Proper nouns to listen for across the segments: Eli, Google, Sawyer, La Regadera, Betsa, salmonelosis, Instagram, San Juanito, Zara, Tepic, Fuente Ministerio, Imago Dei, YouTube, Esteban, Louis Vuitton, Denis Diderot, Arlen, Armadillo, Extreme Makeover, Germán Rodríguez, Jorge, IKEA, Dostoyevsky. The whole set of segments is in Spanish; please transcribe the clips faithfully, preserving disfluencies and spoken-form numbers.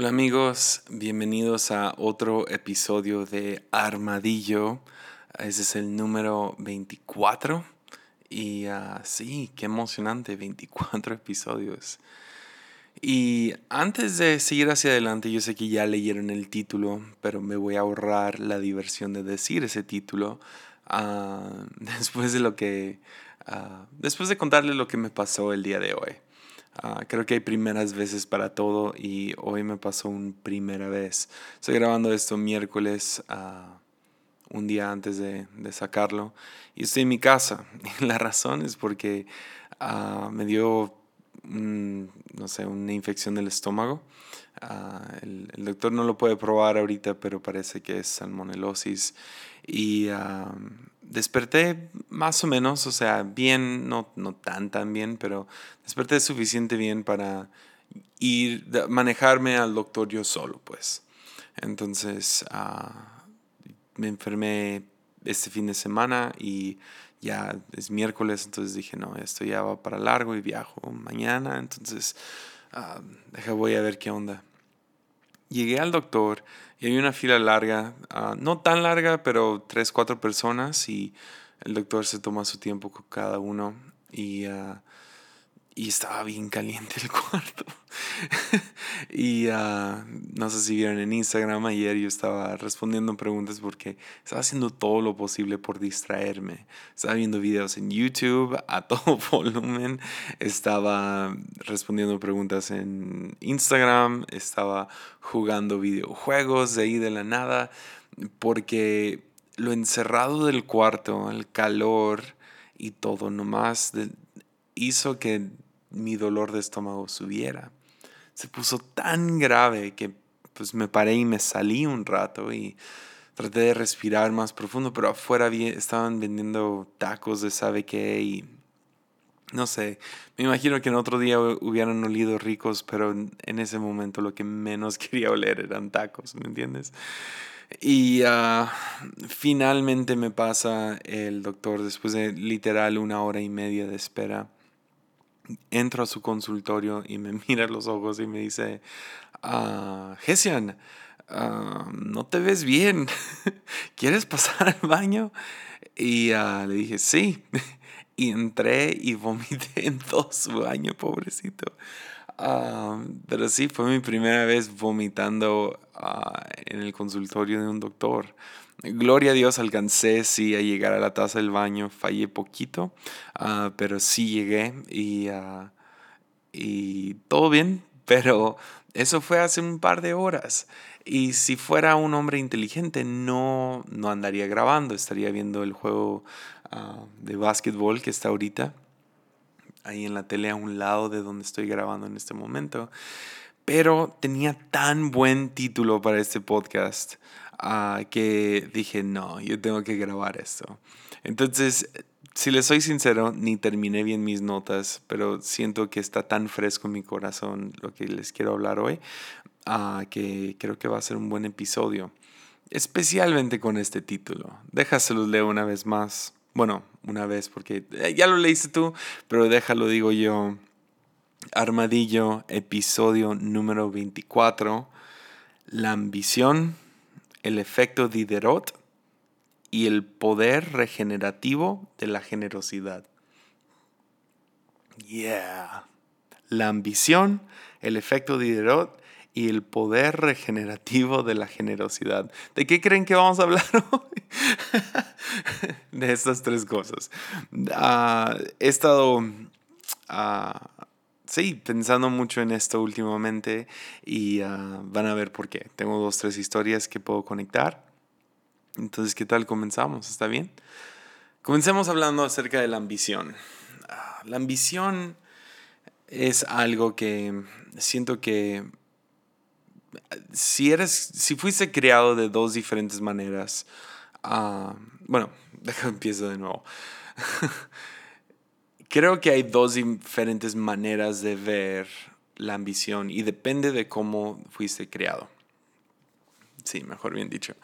Hola amigos, bienvenidos a otro episodio de Armadillo. Ese es el número veinticuatro y uh, sí, qué emocionante, veinticuatro episodios. Y antes de seguir hacia adelante, yo sé que ya leyeron el título, pero me voy a ahorrar la diversión de decir ese título uh, después de lo que, uh, después de contarles lo que me pasó el día de hoy. Uh, creo que hay primeras veces para todo y hoy me pasó una primera vez. Estoy grabando esto miércoles, uh, un día antes de, de sacarlo. Y estoy en mi casa. Y la razón es porque uh, me dio, mm, no sé, una infección del estómago. Uh, el, el doctor no lo puede probar ahorita, pero parece que es salmonelosis. Y uh, desperté más o menos, o sea, bien, no, no tan tan bien, pero desperté suficiente bien para ir, manejarme al doctor yo solo, pues. Entonces uh, me enfermé este fin de semana y ya es miércoles, entonces dije, no, esto ya va para largo y viajo mañana, entonces uh, deja, voy a ver qué onda. Llegué al doctor y había una fila larga, uh, no tan larga, pero tres, cuatro personas, y el doctor se toma su tiempo con cada uno y, uh, y estaba bien caliente el cuarto. Y uh, no sé si vieron en Instagram, ayer yo estaba respondiendo preguntas porque estaba haciendo todo lo posible por distraerme. Estaba viendo videos en YouTube a todo volumen, estaba respondiendo preguntas en Instagram, estaba jugando videojuegos de ahí de la nada, porque lo encerrado del cuarto, el calor y todo nomás de, hizo que mi dolor de estómago subiera. Se puso tan grave que pues me paré y me salí un rato y traté de respirar más profundo, pero afuera vi, estaban vendiendo tacos de sabe qué y no sé, me imagino que en otro día hubieran olido ricos, pero en ese momento lo que menos quería oler eran tacos, ¿me entiendes? Y uh, finalmente me pasa el doctor después de literal una hora y media de espera. Entro a su consultorio y me mira a los ojos y me dice, ah, Gesian, uh, no te ves bien, ¿quieres pasar al baño? Y uh, le dije, sí. Y entré y vomité en todo su baño, pobrecito. Uh, pero sí, fue mi primera vez vomitando uh, en el consultorio de un doctor. Gloria a Dios, alcancé sí a llegar a la taza del baño, fallé poquito, uh, pero sí llegué y, uh, y todo bien, pero eso fue hace un par de horas. Y si fuera un hombre inteligente no, no andaría grabando, estaría viendo el juego uh, de básquetbol que está ahorita ahí en la tele a un lado de donde estoy grabando en este momento. Pero tenía tan buen título para este podcast uh, que dije, no, yo tengo que grabar esto. Entonces, si les soy sincero, ni terminé bien mis notas, pero siento que está tan fresco en mi corazón lo que les quiero hablar hoy uh, que creo que va a ser un buen episodio, especialmente con este título. Déjaselos leo una vez más. Bueno, una vez, porque ya lo leíste tú, pero déjalo, digo yo. Armadillo, episodio número veinticuatro. La ambición, el efecto Diderot y el poder regenerativo de la generosidad. Yeah. La ambición, el efecto Diderot y el poder regenerativo de la generosidad. ¿De qué creen que vamos a hablar hoy? De estas tres cosas. Uh, he estado, uh, sí, pensando mucho en esto últimamente y uh, van a ver por qué. Tengo dos, tres historias que puedo conectar. Entonces, ¿qué tal comenzamos? ¿Está bien? Comencemos hablando acerca de la ambición. Uh, la ambición es algo que siento que Si eres, si fuiste creado de dos diferentes maneras, uh, bueno, déjame empiezo de nuevo. Creo que hay dos diferentes maneras de ver la ambición y depende de cómo fuiste creado. Sí, mejor bien dicho.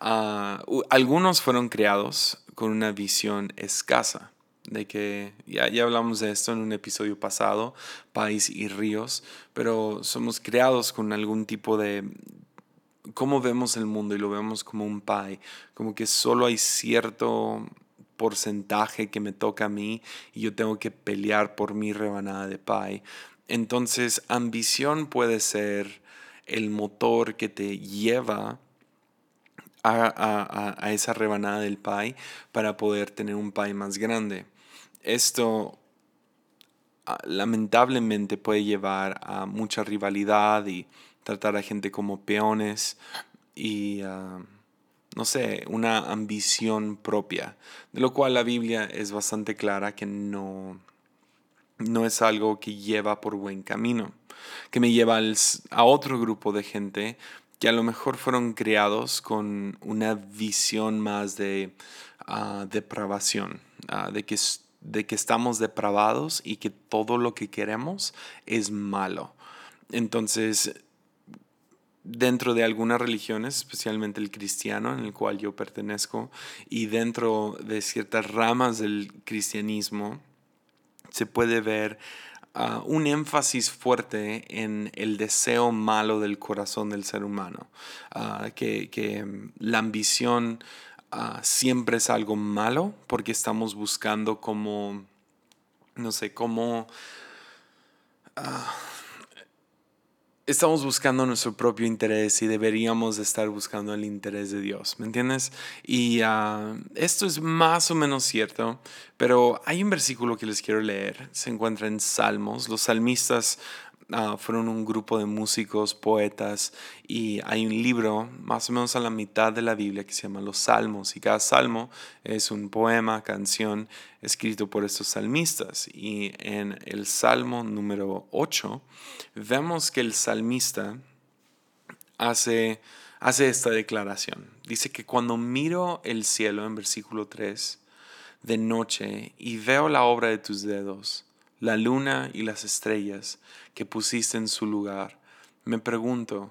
Uh, algunos fueron creados con una visión escasa de que ya, ya hablamos de esto en un episodio pasado, país y ríos, pero somos creados con algún tipo de... ¿Cómo vemos el mundo? Y lo vemos como un pie, como que solo hay cierto porcentaje que me toca a mí y yo tengo que pelear por mi rebanada de pie. Entonces, ambición puede ser el motor que te lleva a, a, a esa rebanada del pie para poder tener un pie más grande. Esto lamentablemente puede llevar a mucha rivalidad y tratar a gente como peones y, uh, no sé, una ambición propia. De lo cual la Biblia es bastante clara que no, no es algo que lleva por buen camino. Que me lleva al, a otro grupo de gente que a lo mejor fueron creados con una visión más de uh, depravación. Uh, de que, de que estamos depravados y que todo lo que queremos es malo. Entonces... Dentro de algunas religiones, especialmente el cristiano, en el cual yo pertenezco, y dentro de ciertas ramas del cristianismo, se puede ver uh, un énfasis fuerte en el deseo malo del corazón del ser humano. Uh, que, que la ambición uh, siempre es algo malo porque estamos buscando como, no sé, como... Uh, Estamos buscando nuestro propio interés y deberíamos estar buscando el interés de Dios, ¿me entiendes? Y uh, esto es más o menos cierto, pero hay un versículo que les quiero leer. Se encuentra en Salmos. Los salmistas uh, fueron un grupo de músicos, poetas, y hay un libro más o menos a la mitad de la Biblia que se llama Los Salmos. Y cada salmo es un poema, canción, escrito por estos salmistas. Y en el Salmo número ocho vemos que el salmista hace, hace esta declaración. Dice que cuando miro el cielo, en versículo tres, de noche, y veo la obra de tus dedos, la luna y las estrellas que pusiste en su lugar, me pregunto,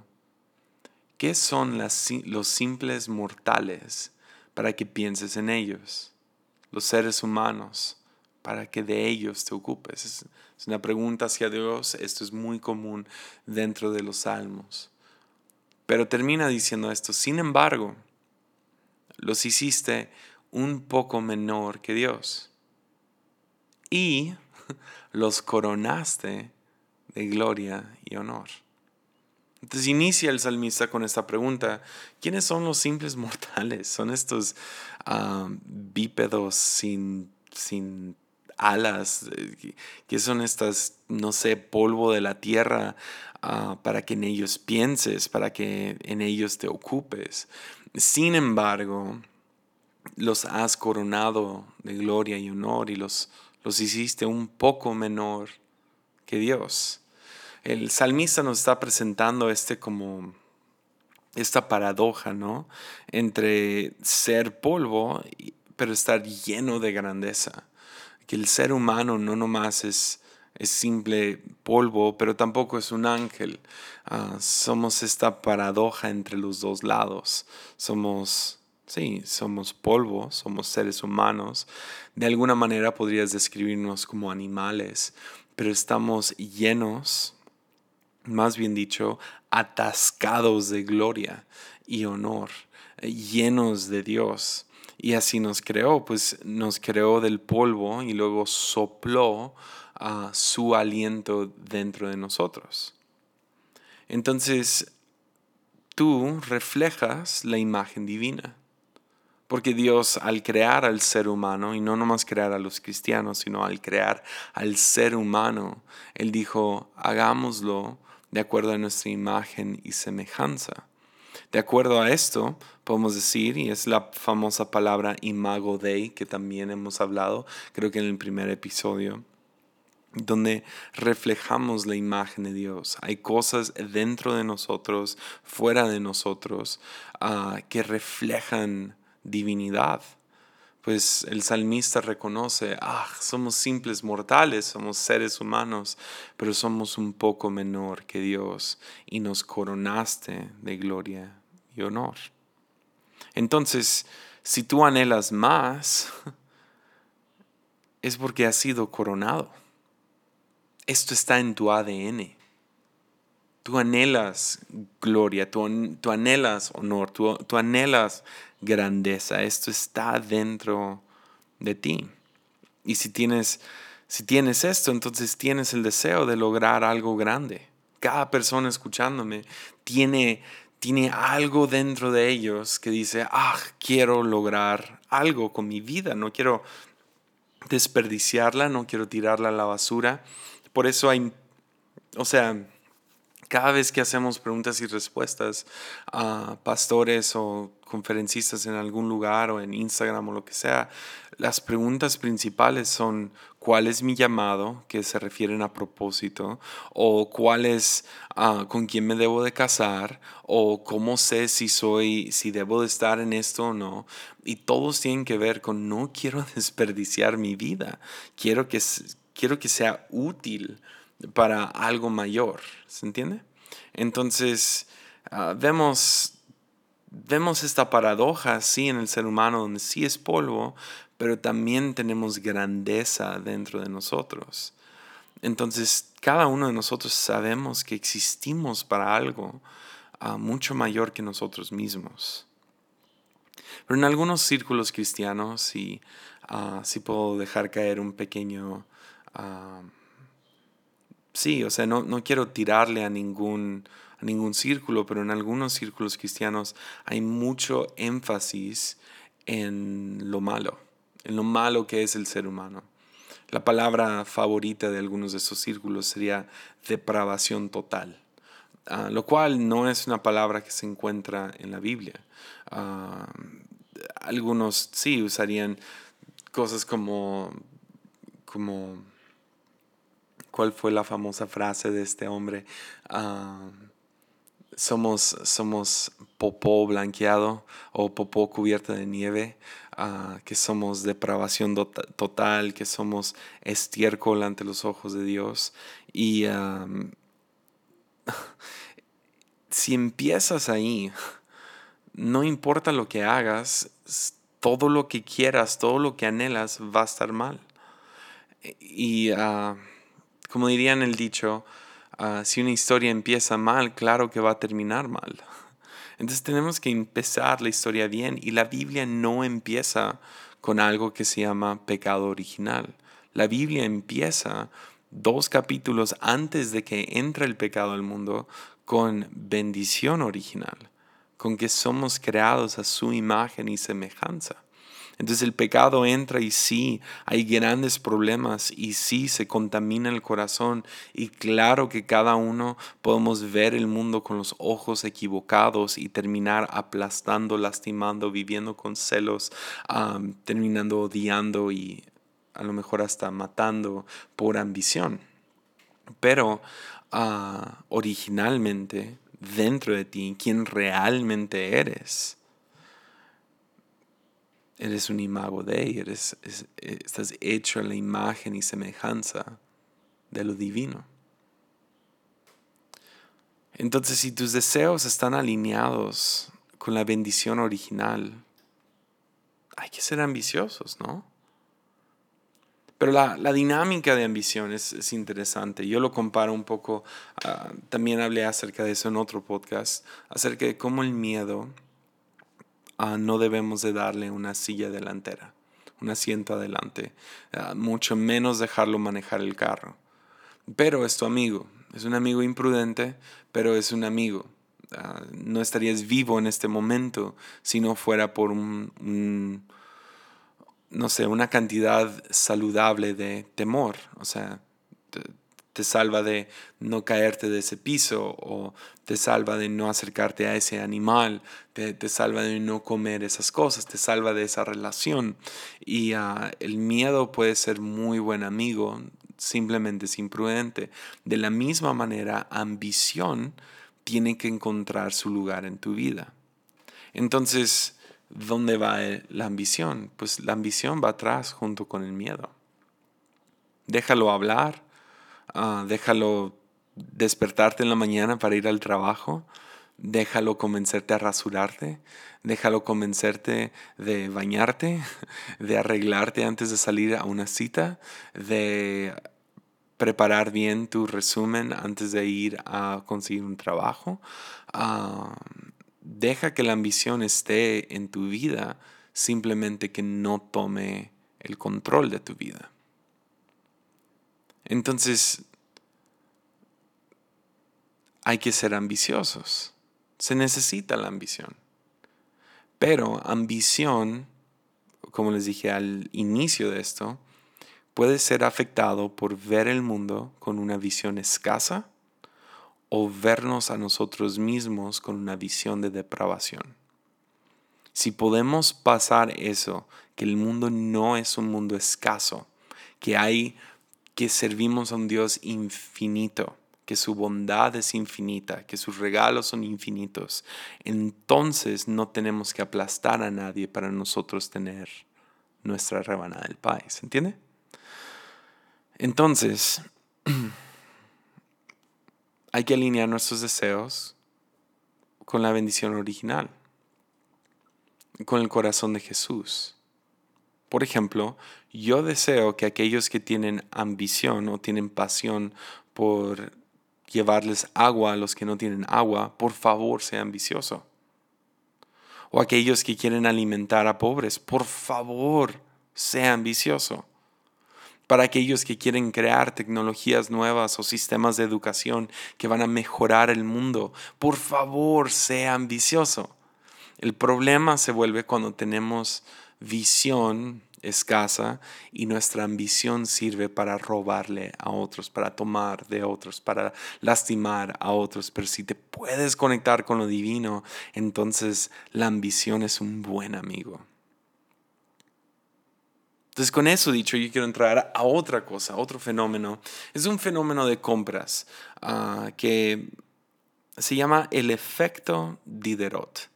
¿qué son las, los simples mortales para que pienses en ellos? Los seres humanos, para que de ellos te ocupes. Es una pregunta hacia Dios. Esto es muy común dentro de los salmos. Pero termina diciendo esto. Sin embargo, los hiciste un poco menor que Dios. Y los coronaste de gloria y honor. Entonces inicia el salmista con esta pregunta. ¿Quiénes son los simples mortales? Son estos uh, bípedos sin, sin alas. ¿Qué son estas, no sé, polvo de la tierra uh, para que en ellos pienses, para que en ellos te ocupes? Sin embargo, los has coronado de gloria y honor y los, los hiciste un poco menor que Dios. El salmista nos está presentando este como esta paradoja, ¿no? Entre ser polvo, pero estar lleno de grandeza. Que el ser humano no nomás es, es simple polvo, pero tampoco es un ángel. Uh, somos esta paradoja entre los dos lados. Somos, sí, somos polvo, somos seres humanos. De alguna manera podrías describirnos como animales, pero estamos llenos... Más bien dicho, atascados de gloria y honor, llenos de Dios. Y así nos creó, pues nos creó del polvo y luego sopló uh, su aliento dentro de nosotros. Entonces, tú reflejas la imagen divina. Porque Dios, al crear al ser humano, y no nomás crear a los cristianos, sino al crear al ser humano, Él dijo, hagámoslo de acuerdo a nuestra imagen y semejanza. De acuerdo a esto, podemos decir, y es la famosa palabra Imago Dei, que también hemos hablado, creo que en el primer episodio, donde reflejamos la imagen de Dios. Hay cosas dentro de nosotros, fuera de nosotros, uh, que reflejan divinidad. Pues el salmista reconoce, ah, somos simples mortales, somos seres humanos, pero somos un poco menor que Dios y nos coronaste de gloria y honor. Entonces, si tú anhelas más, es porque has sido coronado. Esto está en tu A D N. Tú anhelas gloria, tú, tú anhelas honor, tú, tú anhelas grandeza. Esto está dentro de ti. Y si tienes, si tienes esto, entonces tienes el deseo de lograr algo grande. Cada persona escuchándome tiene, tiene algo dentro de ellos que dice, ah, quiero lograr algo con mi vida. No quiero desperdiciarla, no quiero tirarla a la basura. Por eso hay, o sea... Cada vez que hacemos preguntas y respuestas a pastores o conferencistas en algún lugar o en Instagram o lo que sea, las preguntas principales son ¿cuál es mi llamado? Que se refieren a propósito, o ¿cuál es uh, con quién me debo de casar? O ¿cómo sé si soy, si debo de estar en esto o no? Y todos tienen que ver con no quiero desperdiciar mi vida, quiero que, quiero que sea útil para algo mayor, ¿se entiende? Entonces, uh, vemos, vemos esta paradoja, sí, en el ser humano, donde sí es polvo, pero también tenemos grandeza dentro de nosotros. Entonces, cada uno de nosotros sabemos que existimos para algo uh, mucho mayor que nosotros mismos. Pero en algunos círculos cristianos, sí, uh, sí puedo dejar caer un pequeño... Uh, Sí, o sea, no, no quiero tirarle a ningún, a ningún círculo, pero en algunos círculos cristianos hay mucho énfasis en lo malo, en lo malo que es el ser humano. La palabra favorita de algunos de esos círculos sería depravación total, uh, lo cual no es una palabra que se encuentra en la Biblia. Uh, algunos sí usarían cosas como... como ¿cuál fue la famosa frase de este hombre? Uh, somos, somos popó blanqueado o popó cubierta de nieve, uh, que somos depravación total, que somos estiércol ante los ojos de Dios. Y um, si empiezas ahí, no importa lo que hagas, todo lo que quieras, todo lo que anhelas va a estar mal. Y... Uh, Como dirían el dicho, uh, si una historia empieza mal, claro que va a terminar mal. Entonces tenemos que empezar la historia bien, y la Biblia no empieza con algo que se llama pecado original. La Biblia empieza dos capítulos antes de que entre el pecado al mundo con bendición original, con que somos creados a su imagen y semejanza. Entonces el pecado entra y sí, hay grandes problemas y sí, se contamina el corazón. Y claro que cada uno podemos ver el mundo con los ojos equivocados y terminar aplastando, lastimando, viviendo con celos, um, terminando odiando y a lo mejor hasta matando por ambición. Pero uh, originalmente, dentro de ti, quien realmente eres... Eres un imago Dei, eres, es, estás hecho a la imagen y semejanza de lo divino. Entonces, si tus deseos están alineados con la bendición original, hay que ser ambiciosos, ¿no? Pero la, la dinámica de ambición es, es interesante. Yo lo comparo un poco, uh, también hablé acerca de eso en otro podcast, acerca de cómo el miedo... Uh, no debemos de darle una silla delantera, un asiento adelante, uh, mucho menos dejarlo manejar el carro. Pero es tu amigo, es un amigo imprudente, pero es un amigo. Uh, no estarías vivo en este momento si no fuera por un, un, no sé, una cantidad saludable de temor. O sea, te, te salva de no caerte de ese piso, o te salva de no acercarte a ese animal, te, te salva de no comer esas cosas, te salva de esa relación. Y uh, el miedo puede ser muy buen amigo, simplemente es imprudente. De la misma manera, ambición tiene que encontrar su lugar en tu vida. Entonces, ¿dónde va la ambición? Pues la ambición va atrás junto con el miedo. Déjalo hablar, uh, déjalo despertarte en la mañana para ir al trabajo, Déjalo convencerte a rasurarte, déjalo convencerte de bañarte, de arreglarte antes de salir a una cita, de preparar bien tu resumen antes de ir a conseguir un trabajo. Uh, deja que la ambición esté en tu vida, simplemente que no tome el control de tu vida. Entonces, hay que ser ambiciosos. Se necesita la ambición. Pero ambición, como les dije al inicio de esto, puede ser afectado por ver el mundo con una visión escasa o vernos a nosotros mismos con una visión de depravación. Si podemos pasar eso, que el mundo no es un mundo escaso, que hay, que servimos a un Dios infinito, que su bondad es infinita, que sus regalos son infinitos, entonces no tenemos que aplastar a nadie para nosotros tener nuestra rebanada del pie, ¿se entiende? Entonces, hay que alinear nuestros deseos con la bendición original, con el corazón de Jesús. Por ejemplo, yo deseo que aquellos que tienen ambición o tienen pasión por llevarles agua a los que no tienen agua, por favor, sea ambicioso. O aquellos que quieren alimentar a pobres, por favor, sea ambicioso. Para aquellos que quieren crear tecnologías nuevas o sistemas de educación que van a mejorar el mundo, por favor, sea ambicioso. El problema se vuelve cuando tenemos visión escasa y nuestra ambición sirve para robarle a otros, para tomar de otros, para lastimar a otros. Pero si te puedes conectar con lo divino, entonces la ambición es un buen amigo. Entonces, con eso dicho, yo quiero entrar a otra cosa, a otro fenómeno. Es un fenómeno de compras uh, que se llama el efecto Diderot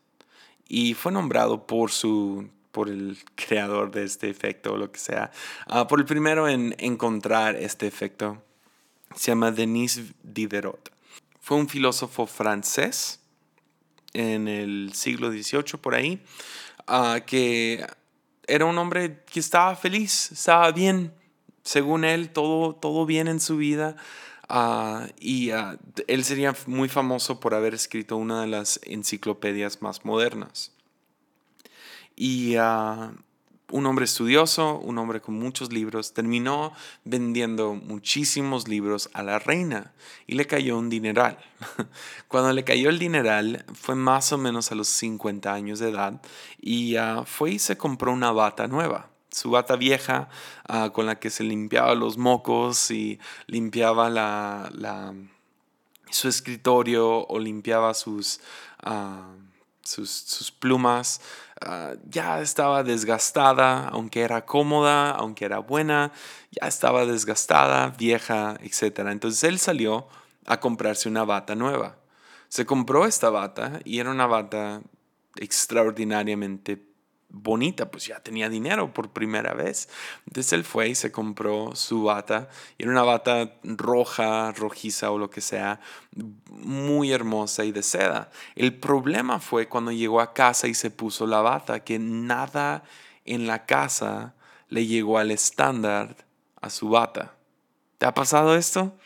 y fue nombrado por su por el creador de este efecto o lo que sea, uh, por el primero en encontrar este efecto. Se llama Denis Diderot. Fue un filósofo francés en el siglo dieciocho, por ahí, uh, que era un hombre que estaba feliz, estaba bien. Según él, todo, todo bien en su vida. Uh, y uh, él sería muy famoso por haber escrito una de las enciclopedias más modernas. Y uh, un hombre estudioso, un hombre con muchos libros, terminó vendiendo muchísimos libros a la reina y le cayó un dineral. Cuando le cayó el dineral fue más o menos a los cincuenta años de edad y uh, fue y se compró una bata nueva. Su bata vieja uh, con la que se limpiaba los mocos y limpiaba la, la, su escritorio o limpiaba sus... Uh, Sus, sus plumas, uh, ya estaba desgastada, aunque era cómoda, aunque era buena, ya estaba desgastada, vieja, etcétera. Entonces él salió a comprarse una bata nueva. Se compró esta bata y era una bata extraordinariamente bonita, pues ya tenía dinero por primera vez. Entonces él fue y se compró su bata. Era una bata roja, rojiza o lo que sea, muy hermosa y de seda. El problema fue cuando llegó a casa y se puso la bata, que nada en la casa le llegó al estándar a su bata. ¿Te ha pasado esto?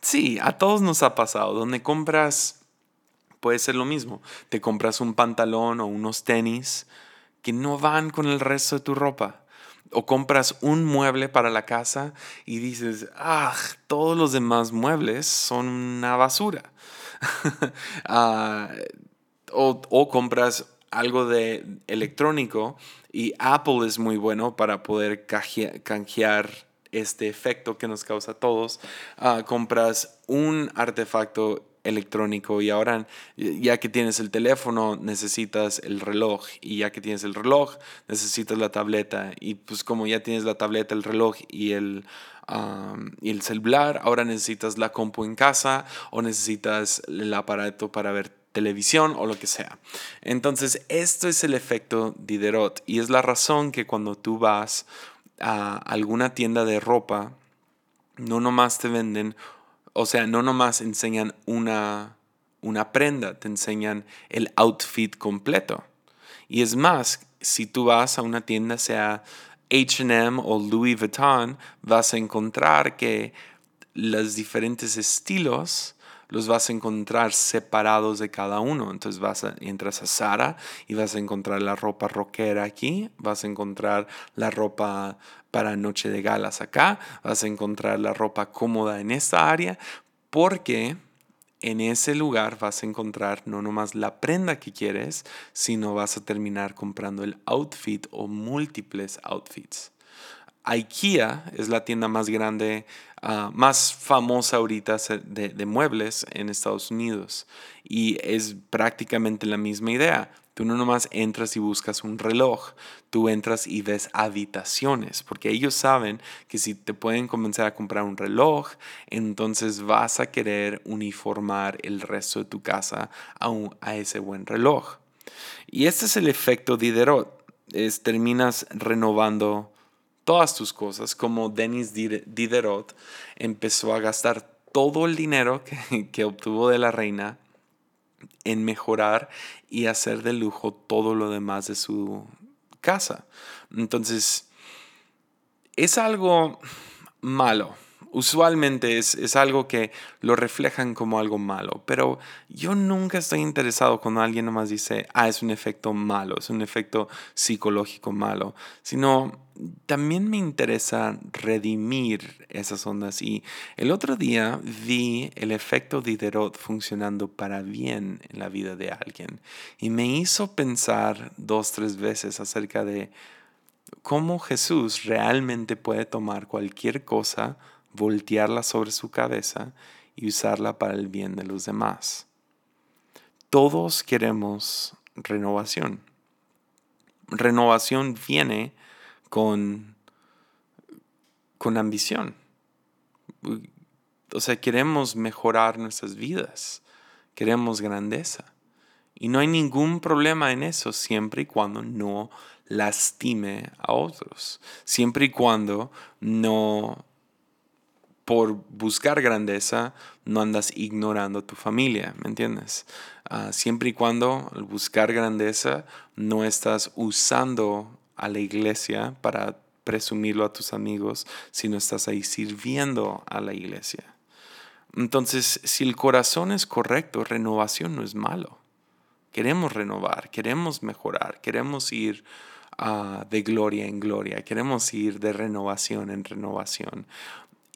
Sí, a todos nos ha pasado. Donde compras, puede ser lo mismo. Te compras un pantalón o unos tenis que no van con el resto de tu ropa. O compras un mueble para la casa y dices, ah, todos los demás muebles son una basura. uh, o, o compras algo de electrónico y Apple es muy bueno para poder caje- canjear este efecto que nos causa a todos. Uh, compras un artefacto electrónico y ahora ya que tienes el teléfono necesitas el reloj y ya que tienes el reloj necesitas la tableta y pues como ya tienes la tableta, el reloj y el, um, y el celular, ahora necesitas la compu en casa o necesitas el aparato para ver televisión o lo que sea. Entonces esto es el efecto Diderot y es la razón que cuando tú vas a alguna tienda de ropa no nomás te venden, o sea, no nomás enseñan una, una prenda, te enseñan el outfit completo. Y es más, si tú vas a una tienda, sea H and M o Louis Vuitton, vas a encontrar que los diferentes estilos los vas a encontrar separados de cada uno. Entonces vas a, entras a Zara y vas a encontrar la ropa rockera aquí, vas a encontrar la ropa para noche de galas acá, vas a encontrar la ropa cómoda en esta área, porque en ese lugar vas a encontrar no nomás la prenda que quieres, sino vas a terminar comprando el outfit o múltiples outfits. IKEA es la tienda más grande, uh, más famosa ahorita de, de muebles en Estados Unidos. Y es prácticamente la misma idea. Tú no nomás entras y buscas un reloj. Tú entras y ves habitaciones. Porque ellos saben que si te pueden comenzar a comprar un reloj, entonces vas a querer uniformar el resto de tu casa a, un, a ese buen reloj. Y este es el efecto Diderot. Es, terminas renovando todas tus cosas, como Denis Diderot empezó a gastar todo el dinero que, que obtuvo de la reina en mejorar y hacer de lujo todo lo demás de su casa. Entonces, es algo malo. Usualmente es, es algo que lo reflejan como algo malo, pero yo nunca estoy interesado cuando alguien nomás dice, ah, es un efecto malo, es un efecto psicológico malo, sino también me interesa redimir esas ondas. Y el otro día vi el efecto Diderot funcionando para bien en la vida de alguien. Y me hizo pensar dos, tres veces acerca de cómo Jesús realmente puede tomar cualquier cosa, voltearla sobre su cabeza y usarla para el bien de los demás. Todos queremos renovación. Renovación viene Con, con ambición. O sea, queremos mejorar nuestras vidas. Queremos grandeza. Y no hay ningún problema en eso siempre y cuando no lastime a otros. Siempre y cuando no, por buscar grandeza, no andas ignorando a tu familia, ¿me entiendes? Uh, siempre y cuando al buscar grandeza no estás usando a la iglesia para presumirlo a tus amigos, si no estás ahí sirviendo a la iglesia. Entonces, si el corazón es correcto, renovación no es malo. Queremos renovar, queremos mejorar, queremos ir uh, de gloria en gloria, queremos ir de renovación en renovación.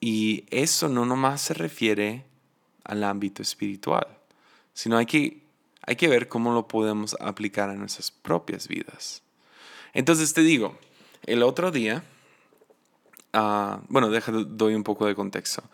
Y eso no nomás se refiere al ámbito espiritual, sino hay que, hay que ver cómo lo podemos aplicar a nuestras propias vidas. Entonces te digo, el otro día, uh, bueno, deja, doy un poco de contexto.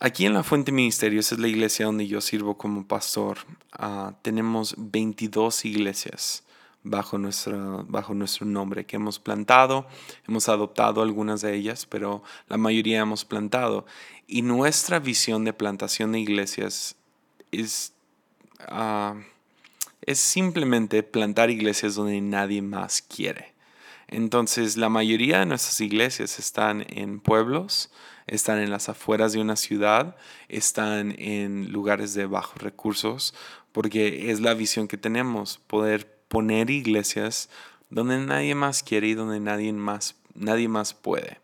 Aquí en la Fuente Ministerio, esa es la iglesia donde yo sirvo como pastor, uh, tenemos veintidós iglesias bajo nuestro, bajo nuestro nombre que hemos plantado. Hemos adoptado algunas de ellas, pero la mayoría hemos plantado. Y nuestra visión de plantación de iglesias es... Uh, es simplemente plantar iglesias donde nadie más quiere. Entonces, la mayoría de nuestras iglesias están en pueblos, están en las afueras de una ciudad, están en lugares de bajos recursos, porque es la visión que tenemos, poder poner iglesias donde nadie más quiere y donde nadie más, nadie más puede.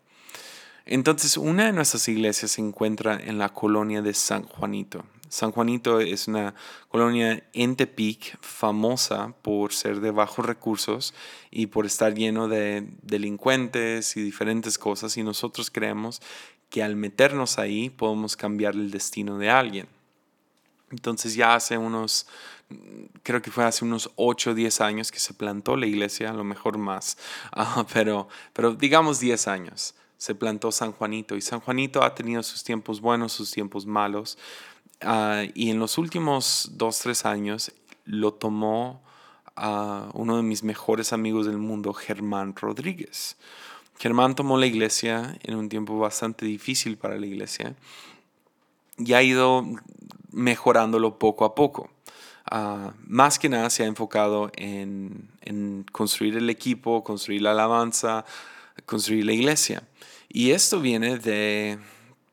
Entonces, una de nuestras iglesias se encuentra en la colonia de San Juanito. San Juanito es una colonia en Tepic famosa por ser de bajos recursos y por estar lleno de delincuentes y diferentes cosas. Y nosotros creemos que al meternos ahí podemos cambiar el destino de alguien. Entonces ya hace unos, creo que fue hace unos ocho o diez años que se plantó la iglesia, a lo mejor más, uh, pero, pero digamos diez años. Se plantó San Juanito y San Juanito ha tenido sus tiempos buenos, sus tiempos malos. Uh, y en los últimos dos, tres años lo tomó uh, uno de mis mejores amigos del mundo, Germán Rodríguez. Germán tomó la iglesia en un tiempo bastante difícil para la iglesia y ha ido mejorándolo poco a poco. Uh, más que nada se ha enfocado en, en construir el equipo, construir la alabanza, construir la iglesia. Y esto viene de,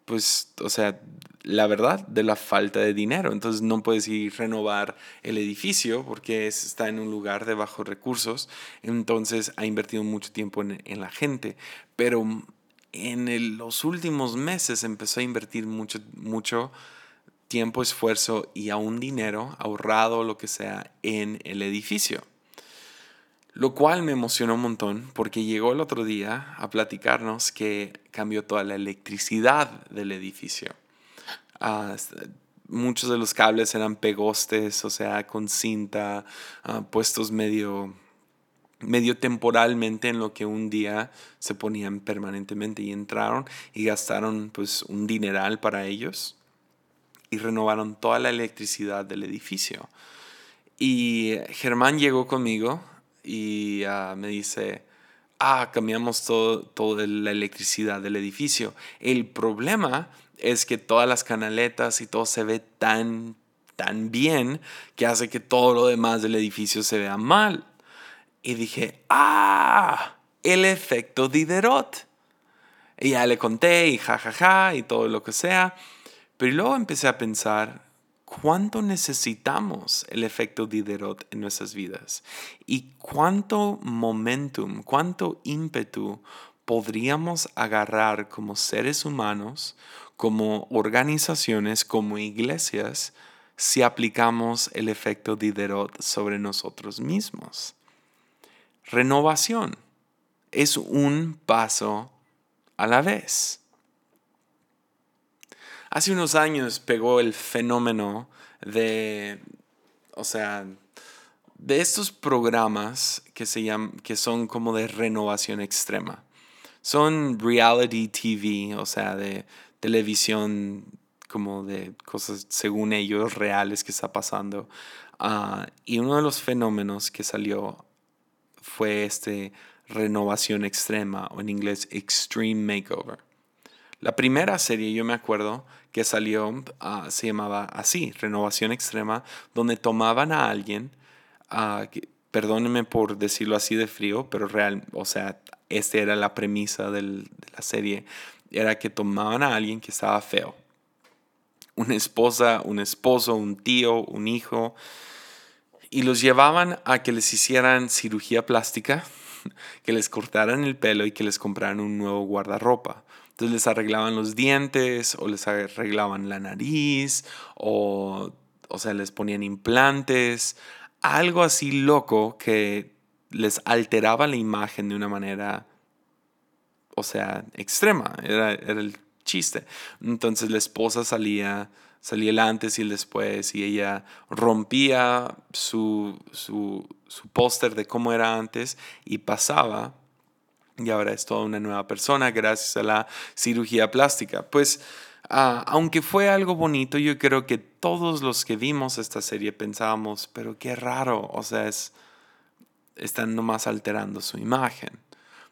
pues, o sea... la verdad de la falta de dinero. Entonces no puedes ir a renovar el edificio porque es, está en un lugar de bajos recursos. Entonces ha invertido mucho tiempo en, en la gente, pero en el, los últimos meses empezó a invertir mucho, mucho tiempo, esfuerzo y aún dinero ahorrado, lo que sea, en el edificio. Lo cual me emocionó un montón porque llegó el otro día a platicarnos que cambió toda la electricidad del edificio. Uh, muchos de los cables eran pegostes, o sea, con cinta, uh, puestos medio, medio temporalmente en lo que un día se ponían permanentemente, y entraron y gastaron pues un dineral para ellos y renovaron toda la electricidad del edificio. Y Germán llegó conmigo y uh, me dice, ah, cambiamos todo, toda la electricidad del edificio. El problema es que todas las canaletas y todo se ve tan, tan bien que hace que todo lo demás del edificio se vea mal. Y dije, ah, el efecto Diderot. Y ya le conté y jajaja ja, ja, y todo lo que sea. Pero luego empecé a pensar, ¿cuánto necesitamos el efecto Diderot en nuestras vidas? ¿Y cuánto momentum, cuánto ímpetu podríamos agarrar como seres humanos, como organizaciones, como iglesias, si aplicamos el efecto Diderot sobre nosotros mismos? Renovación es un paso a la vez. Hace unos años pegó el fenómeno de, o sea, de estos programas que, se llaman, que son como de renovación extrema. Son reality T V, o sea, de televisión, como de cosas según ellos reales que está pasando. Uh, y uno de los fenómenos que salió fue este renovación extrema, o en inglés Extreme Makeover. La primera serie, yo me acuerdo, que salió, uh, se llamaba así, Renovación Extrema, donde tomaban a alguien, uh, que, perdónenme por decirlo así de frío, pero real, o sea, esta era la premisa del, de la serie, era que tomaban a alguien que estaba feo. Una esposa, un esposo, un tío, un hijo, y los llevaban a que les hicieran cirugía plástica, que les cortaran el pelo y que les compraran un nuevo guardarropa. Entonces les arreglaban los dientes o les arreglaban la nariz o, o sea, les ponían implantes. Algo así loco que les alteraba la imagen de una manera, o sea, extrema. Era, era el chiste. Entonces la esposa salía, salía el antes y el después, y ella rompía su, su, su póster de cómo era antes y pasaba. Y ahora es toda una nueva persona gracias a la cirugía plástica. Pues, uh, aunque fue algo bonito, yo creo que todos los que vimos esta serie pensábamos, pero qué raro, o sea, es, están nomás alterando su imagen.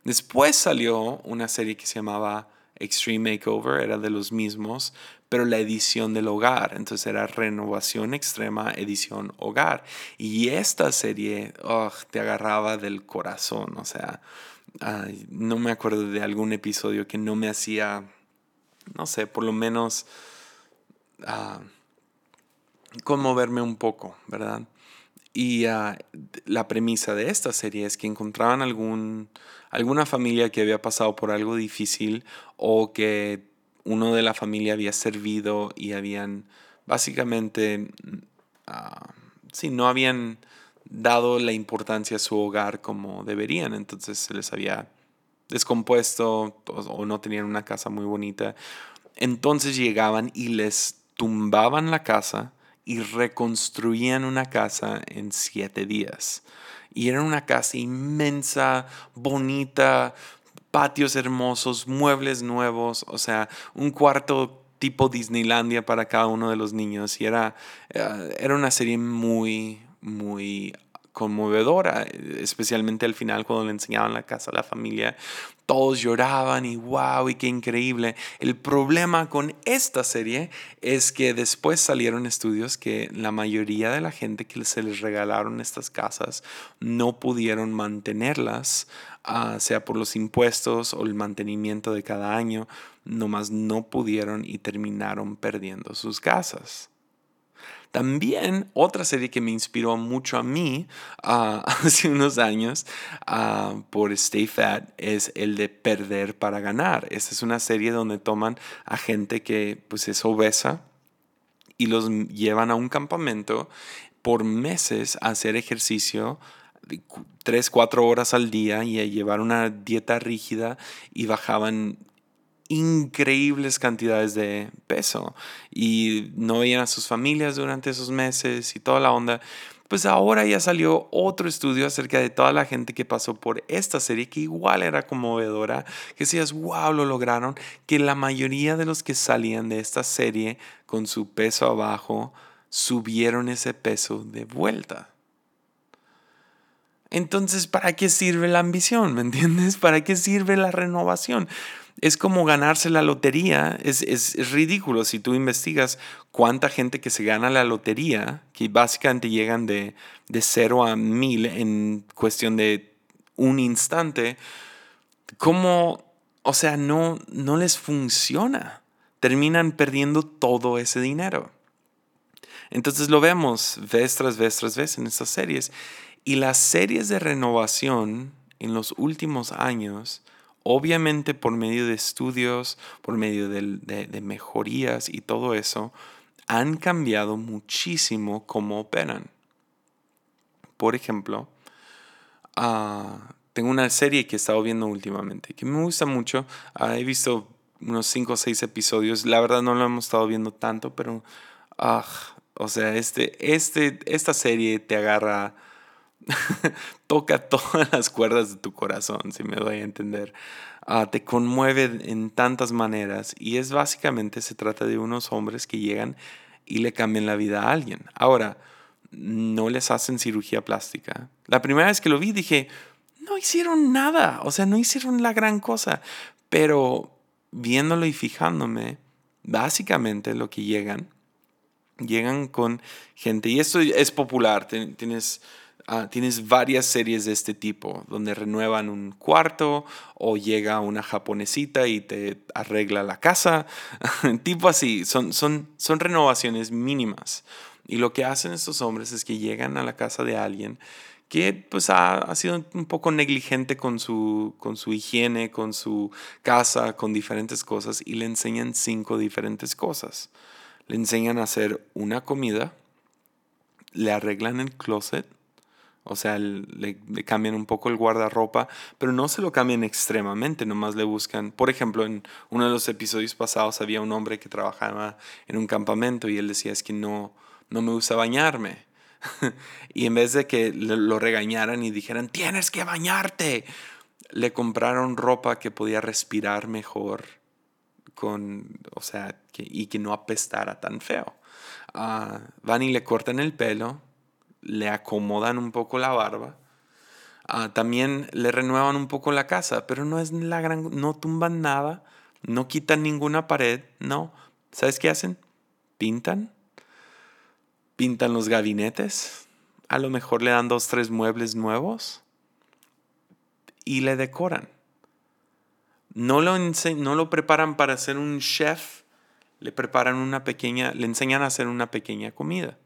Después salió una serie que se llamaba Extreme Makeover, era de los mismos, pero la edición del hogar. Entonces era Renovación Extrema, edición hogar. Y esta serie, oh, te agarraba del corazón, o sea... Ay, no me acuerdo de algún episodio que no me hacía, no sé, por lo menos uh, conmoverme un poco, ¿verdad? Y uh, la premisa de esta serie es que encontraban algún, alguna familia que había pasado por algo difícil o que uno de la familia había servido y habían básicamente, uh, sí, no habían... dado la importancia a su hogar como deberían. Entonces se les había descompuesto o no tenían una casa muy bonita. Entonces llegaban y les tumbaban la casa y reconstruían una casa en siete días. Y era una casa inmensa, bonita, patios hermosos, muebles nuevos, o sea, un cuarto tipo Disneylandia para cada uno de los niños. Y era, era una serie muy... muy conmovedora, especialmente al final cuando le enseñaban la casa a la familia. Todos lloraban y wow, y qué increíble. El problema con esta serie es que después salieron estudios que la mayoría de la gente que se les regalaron estas casas no pudieron mantenerlas, uh, sea por los impuestos o el mantenimiento de cada año, nomás no pudieron y terminaron perdiendo sus casas. También otra serie que me inspiró mucho a mí uh, hace unos años uh, por Stay Fat es el de Perder para Ganar. Esta es una serie donde toman a gente que pues, es obesa y los llevan a un campamento por meses a hacer ejercicio tres, cuatro horas al día y a llevar una dieta rígida y bajaban increíbles cantidades de peso y no veían a sus familias durante esos meses y toda la onda. Pues ahora ya salió otro estudio acerca de toda la gente que pasó por esta serie, que igual era conmovedora, que decías, wow, lo lograron, que la mayoría de los que salían de esta serie con su peso abajo subieron ese peso de vuelta. Entonces, ¿para qué sirve la ambición? ¿Me entiendes? ¿Para qué sirve la renovación? Es como ganarse la lotería. Es, es, es ridículo si tú investigas cuánta gente que se gana la lotería, que básicamente llegan de, de cero a mil en cuestión de un instante. ¿Cómo? O sea, no, no les funciona. Terminan perdiendo todo ese dinero. Entonces lo vemos vez tras vez tras vez en estas series. Y las series de renovación en los últimos años, obviamente por medio de estudios, por medio de, de, de mejorías y todo eso, han cambiado muchísimo cómo operan. Por ejemplo, uh, tengo una serie que he estado viendo últimamente que me gusta mucho. Uh, he visto unos cinco o seis episodios. La verdad no lo hemos estado viendo tanto, pero uh, o sea, este, este, esta serie te agarra... toca todas las cuerdas de tu corazón, si me doy a entender. Uh, te conmueve en tantas maneras y es básicamente, se trata de unos hombres que llegan y le cambian la vida a alguien. Ahora, no les hacen cirugía plástica. La primera vez que lo vi dije, no hicieron nada, o sea, no hicieron la gran cosa. Pero viéndolo y fijándome, básicamente lo que llegan, llegan con gente, y esto es popular, tienes... Uh, tienes varias series de este tipo, donde renuevan un cuarto o llega una japonesita y te arregla la casa. Tipo así, son, son, son renovaciones mínimas. Y lo que hacen estos hombres es que llegan a la casa de alguien que pues, ha, ha sido un poco negligente con su, con su higiene, con su casa, con diferentes cosas, y le enseñan cinco diferentes cosas. Le enseñan a hacer una comida, le arreglan el closet, o sea, le, le cambian un poco el guardarropa, pero no se lo cambian extremadamente, nomás le buscan. Por ejemplo, en uno de los episodios pasados había un hombre que trabajaba en un campamento y él decía, es que no, no me gusta bañarme. Y en vez de que lo regañaran y dijeran, tienes que bañarte, le compraron ropa que podía respirar mejor, con, o sea, que, y que no apestara tan feo. Uh, van y le cortan el pelo, le acomodan un poco la barba, uh, también le renuevan un poco la casa, pero no es la gran, no tumban nada, no quitan ninguna pared, no. ¿Sabes qué hacen? Pintan, pintan los gabinetes, a lo mejor le dan dos, tres muebles nuevos y le decoran. No lo, ense- no lo preparan para ser un chef, le preparan una pequeña, le enseñan a hacer una pequeña comida.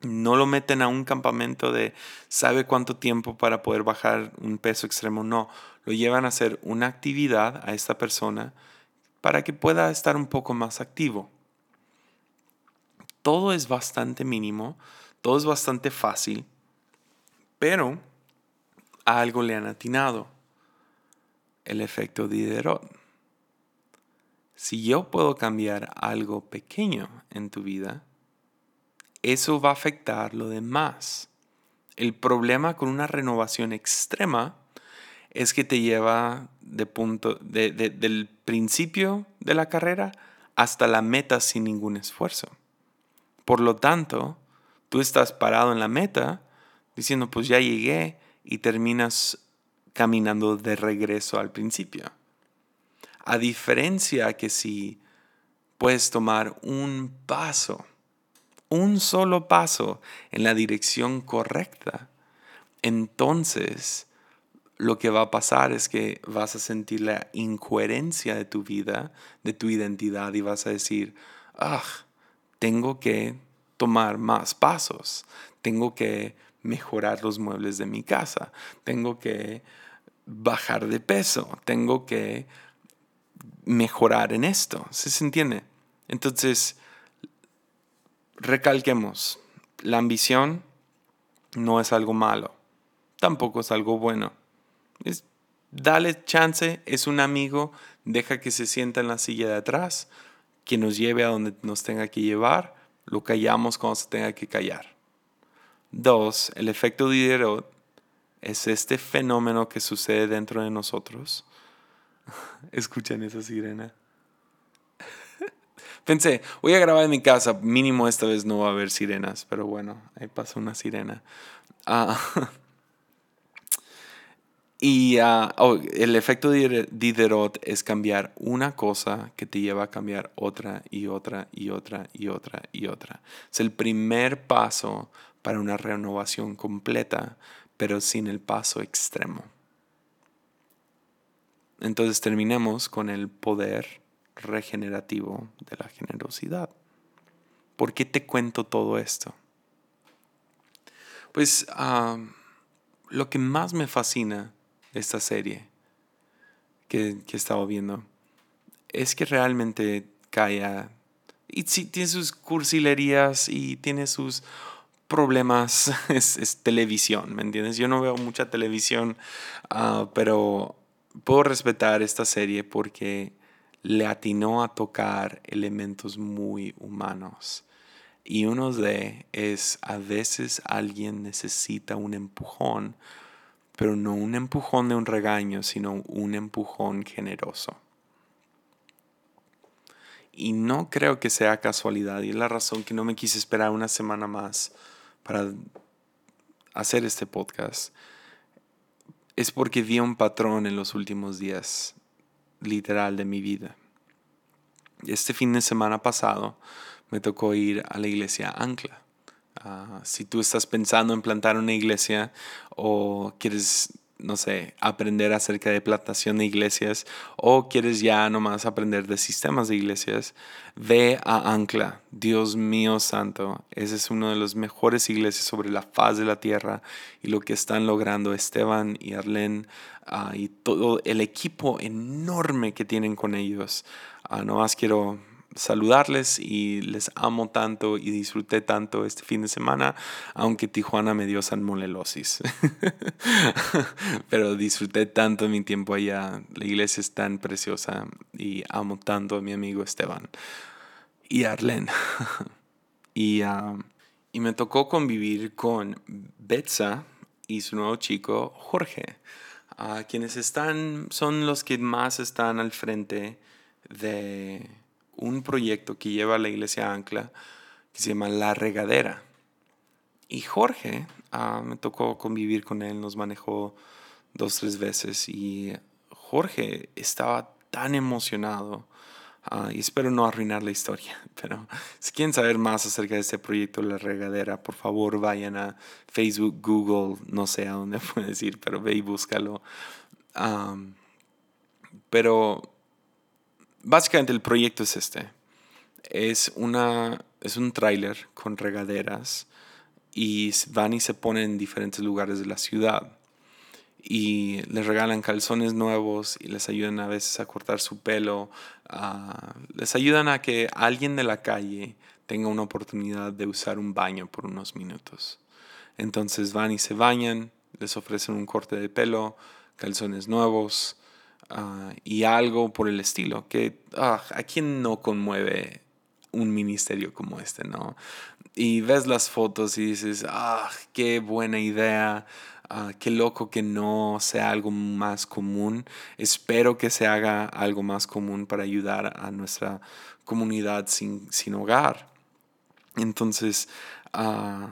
No lo meten a un campamento de sabe cuánto tiempo para poder bajar un peso extremo. No, lo llevan a hacer una actividad a esta persona para que pueda estar un poco más activo. Todo es bastante mínimo, todo es bastante fácil, pero a algo le han atinado. El efecto Diderot. Si yo puedo cambiar algo pequeño en tu vida, eso va a afectar lo demás. El problema con una renovación extrema es que te lleva de punto, de, de, del principio de la carrera hasta la meta sin ningún esfuerzo. Por lo tanto, tú estás parado en la meta, diciendo pues ya llegué, y terminas caminando de regreso al principio. A diferencia que si puedes tomar un paso, un solo paso en la dirección correcta, entonces lo que va a pasar es que vas a sentir la incoherencia de tu vida, de tu identidad, y vas a decir, ah, tengo que tomar más pasos, tengo que mejorar los muebles de mi casa, tengo que bajar de peso, tengo que mejorar en esto. ¿Sí se entiende? Entonces, recalquemos, la ambición no es algo malo, tampoco es algo bueno. Es, dale chance, es un amigo, deja que se sienta en la silla de atrás, que nos lleve a donde nos tenga que llevar, lo callamos cuando se tenga que callar. Dos, el efecto Diderot es este fenómeno que sucede dentro de nosotros. ¿Escuchan esa sirena? Pensé, voy a grabar en mi casa, mínimo esta vez no va a haber sirenas, pero bueno, ahí pasa una sirena. Ah, y uh, oh, el efecto Diderot es cambiar una cosa que te lleva a cambiar otra y otra y otra y otra y otra. Es el primer paso para una renovación completa, pero sin el paso extremo. Entonces terminemos con el poder regenerativo de la generosidad. ¿Por qué te cuento todo esto? Pues uh, lo que más me fascina de esta serie que, que he estado viendo es que realmente cae, y sí, tiene sus cursilerías y tiene sus problemas. es, es televisión, ¿me entiendes? Yo no veo mucha televisión, uh, pero puedo respetar esta serie porque le atinó a tocar elementos muy humanos. Y uno de es, a veces alguien necesita un empujón, pero no un empujón de un regaño, sino un empujón generoso. Y no creo que sea casualidad, y es la razón que no me quise esperar una semana más para hacer este podcast. Es porque vi un patrón en los últimos días, literal, de mi vida. Este fin de semana pasado me tocó ir a la iglesia Ancla. Uh, si tú estás pensando en plantar una iglesia o quieres, no sé, aprender acerca de plantación de iglesias o quieres ya nomás aprender de sistemas de iglesias, ve a Ancla. Dios mío santo, ese es uno de los mejores iglesias sobre la faz de la tierra, y lo que están logrando Esteban y Arlen uh, y todo el equipo enorme que tienen con ellos. Uh, nomás quiero saludarles y les amo tanto y disfruté tanto este fin de semana, aunque Tijuana me dio salmonelosis. Pero disfruté tanto mi tiempo allá. La iglesia es tan preciosa y amo tanto a mi amigo Esteban y Arlen. y, uh, y me tocó convivir con Betsa y su nuevo chico Jorge, uh, quienes están, son los que más están al frente de un proyecto que lleva a la iglesia Ancla que se llama La Regadera. Y Jorge, uh, me tocó convivir con él, nos manejó dos, tres veces, y Jorge estaba tan emocionado, uh, y espero no arruinar la historia, pero si quieren saber más acerca de este proyecto La Regadera, por favor vayan a Facebook, Google, no sé a dónde puedes ir, pero ve y búscalo. Um, pero básicamente el proyecto es este. Es, una, es un tráiler con regaderas y van y se ponen en diferentes lugares de la ciudad. Y les regalan calzones nuevos y les ayudan a veces a cortar su pelo. Uh, les ayudan a que alguien de la calle tenga una oportunidad de usar un baño por unos minutos. Entonces van y se bañan, les ofrecen un corte de pelo, calzones nuevos, Uh, y algo por el estilo, que uh, a quién no conmueve un ministerio como este, ¿no? Y ves las fotos y dices, ah, qué buena idea, uh, qué loco que no sea algo más común. Espero que se haga algo más común para ayudar a nuestra comunidad sin, sin hogar. Entonces, uh,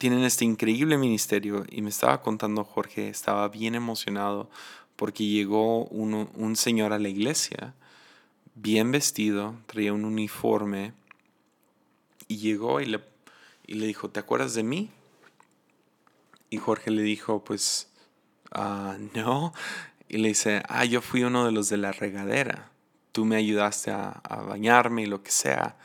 tienen este increíble ministerio. Y me estaba contando Jorge, estaba bien emocionado porque llegó un, un señor a la iglesia, bien vestido, traía un uniforme, y llegó y le, y le dijo, ¿te acuerdas de mí? Y Jorge le dijo, pues, uh, no. Y le dice, ah, yo fui uno de los de La Regadera. Tú me ayudaste a, a bañarme y lo que sea.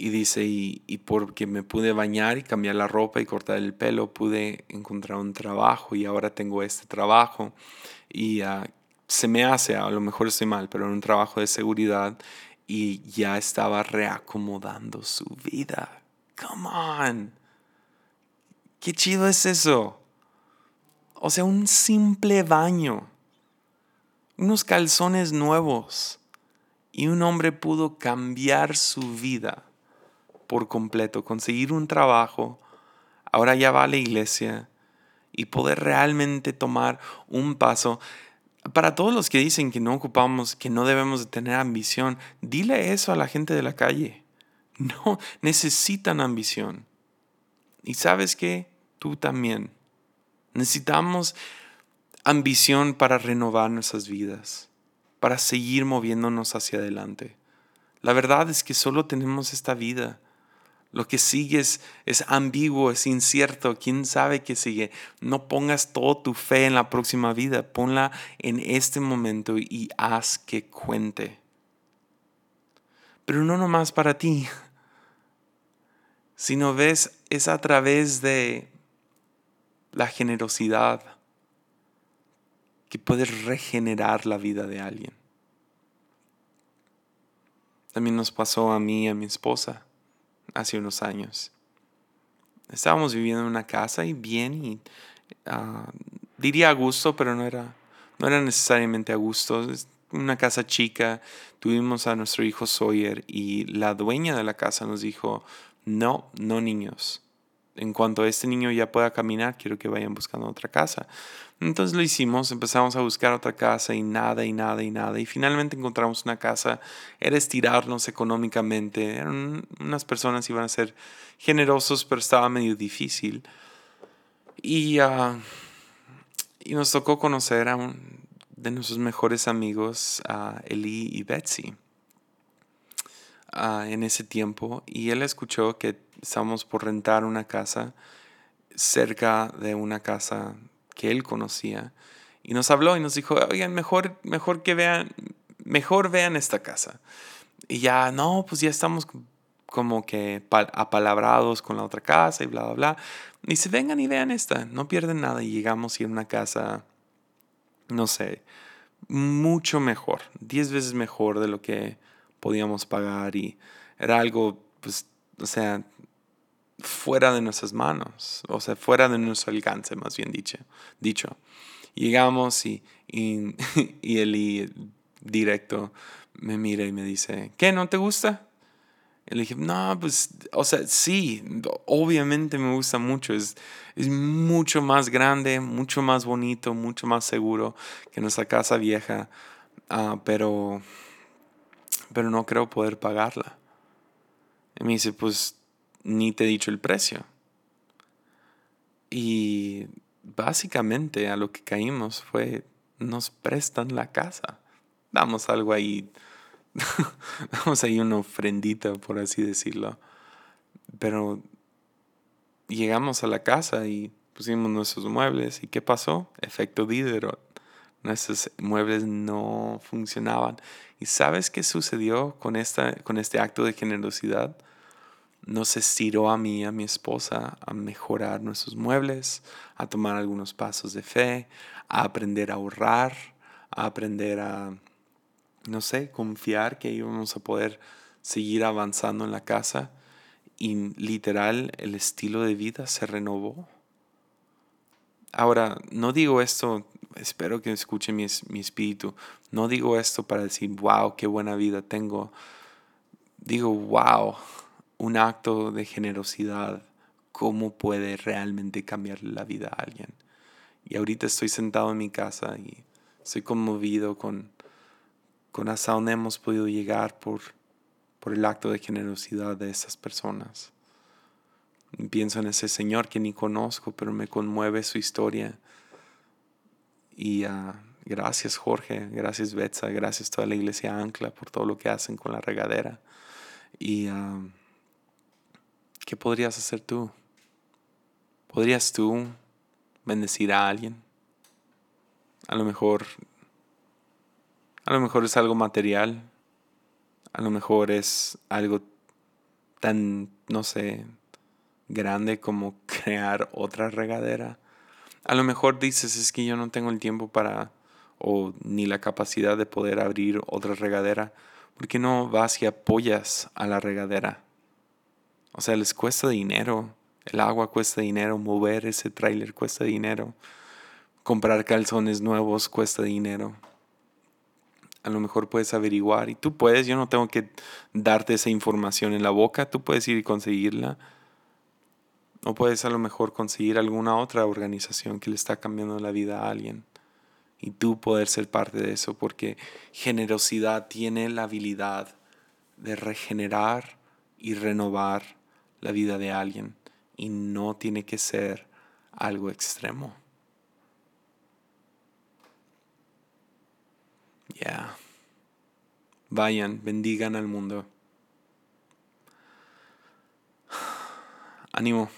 Y dice, y, y porque me pude bañar y cambiar la ropa y cortar el pelo, pude encontrar un trabajo y ahora tengo este trabajo. Y uh, se me hace, a lo mejor estoy mal, pero era un trabajo de seguridad y ya estaba reacomodando su vida. Come on. Qué chido es eso. O sea, un simple baño, unos calzones nuevos, y un hombre pudo cambiar su vida por completo, conseguir un trabajo, ahora ya va a la iglesia y poder realmente tomar un paso. Para todos los que dicen que no ocupamos, que no debemos de tener ambición, dile eso a la gente de la calle. No, necesitan ambición. Y sabes qué, tú también. Necesitamos ambición para renovar nuestras vidas, para seguir moviéndonos hacia adelante. La verdad es que solo tenemos esta vida. Lo que sigue es, es ambiguo, es incierto. ¿Quién sabe qué sigue? No pongas toda tu fe en la próxima vida. Ponla en este momento y haz que cuente. Pero no nomás para ti, sino ves, es a través de la generosidad que puedes regenerar la vida de alguien. También nos pasó a mí y a mi esposa hace unos años. Estábamos viviendo en una casa y bien, y uh, diría a gusto, pero no era, no era necesariamente a gusto. Es una casa chica. Tuvimos a nuestro hijo Sawyer y la dueña de la casa nos dijo, no, no niños. En cuanto a este niño ya pueda caminar, quiero que vayan buscando otra casa. Entonces lo hicimos, empezamos a buscar otra casa y nada, y nada, y nada. Y finalmente encontramos una casa. Era estirarnos económicamente. Eran unas personas que iban a ser generosos, pero estaba medio difícil. Y, uh, y nos tocó conocer a uno de nuestros mejores amigos, uh, Eli y Betsa. Uh, en ese tiempo, y él escuchó que estábamos por rentar una casa cerca de una casa que él conocía, y nos habló y nos dijo, oigan, mejor, mejor que vean, mejor vean esta casa. Y ya, no, pues ya estamos como que pal- apalabrados con la otra casa y bla, bla, bla. Y dice, vengan y vean esta, no pierden nada. Y llegamos y era una casa, no sé, mucho mejor, diez veces mejor de lo que podíamos pagar, y era algo, pues, o sea, fuera de nuestras manos, o sea, fuera de nuestro alcance, más bien dicho. dicho. Llegamos y, y, y Eli directo me mira y me dice, ¿qué, no te gusta? Y le dije, no, pues, o sea, sí, obviamente me gusta mucho, es, es mucho más grande, mucho más bonito, mucho más seguro que nuestra casa vieja, uh, pero... pero no creo poder pagarla. Y me dice, pues, ni te he dicho el precio. Y básicamente a lo que caímos fue, nos prestan la casa. Damos algo ahí, damos ahí una ofrendita, por así decirlo. Pero llegamos a la casa y pusimos nuestros muebles. ¿Y qué pasó? Efecto Diderot. Nuestros muebles no funcionaban. ¿Y sabes qué sucedió con, esta, con este acto de generosidad? Nos estiró a mí y a mi esposa a mejorar nuestros muebles, a tomar algunos pasos de fe, a aprender a ahorrar, a aprender a, no sé, confiar que íbamos a poder seguir avanzando en la casa. Y literal, el estilo de vida se renovó. Ahora, no digo esto, espero que escuchen mi, mi espíritu. No digo esto para decir, wow, qué buena vida tengo. Digo, wow, un acto de generosidad, cómo puede realmente cambiar la vida a alguien. Y ahorita estoy sentado en mi casa y estoy conmovido con, con hasta dónde hemos podido llegar por, por el acto de generosidad de esas personas. pienso en ese señor que ni conozco, pero me conmueve su historia. Y uh, gracias Jorge, gracias Betsa, gracias toda la iglesia Ancla por todo lo que hacen con La Regadera. Y uh, ¿qué podrías hacer tú? ¿Podrías tú bendecir a alguien? A lo mejor, a lo mejor es algo material, a lo mejor es algo tan, no sé, grande como crear otra regadera. A lo mejor dices, es que yo no tengo el tiempo para, o ni la capacidad de poder abrir otra regadera. ¿Por qué no vas y apoyas a la regadera? O sea, les cuesta dinero. El agua cuesta dinero. Mover ese tráiler cuesta dinero. Comprar calzones nuevos cuesta dinero. A lo mejor puedes averiguar. Y tú puedes. Yo no tengo que darte esa información en la boca. Tú puedes ir y conseguirla. O puedes a lo mejor conseguir alguna otra organización que le está cambiando la vida a alguien. Y tú poder ser parte de eso. Porque generosidad tiene la habilidad de regenerar y renovar la vida de alguien. Y no tiene que ser algo extremo. Yeah. Vayan, bendigan al mundo. Ánimo.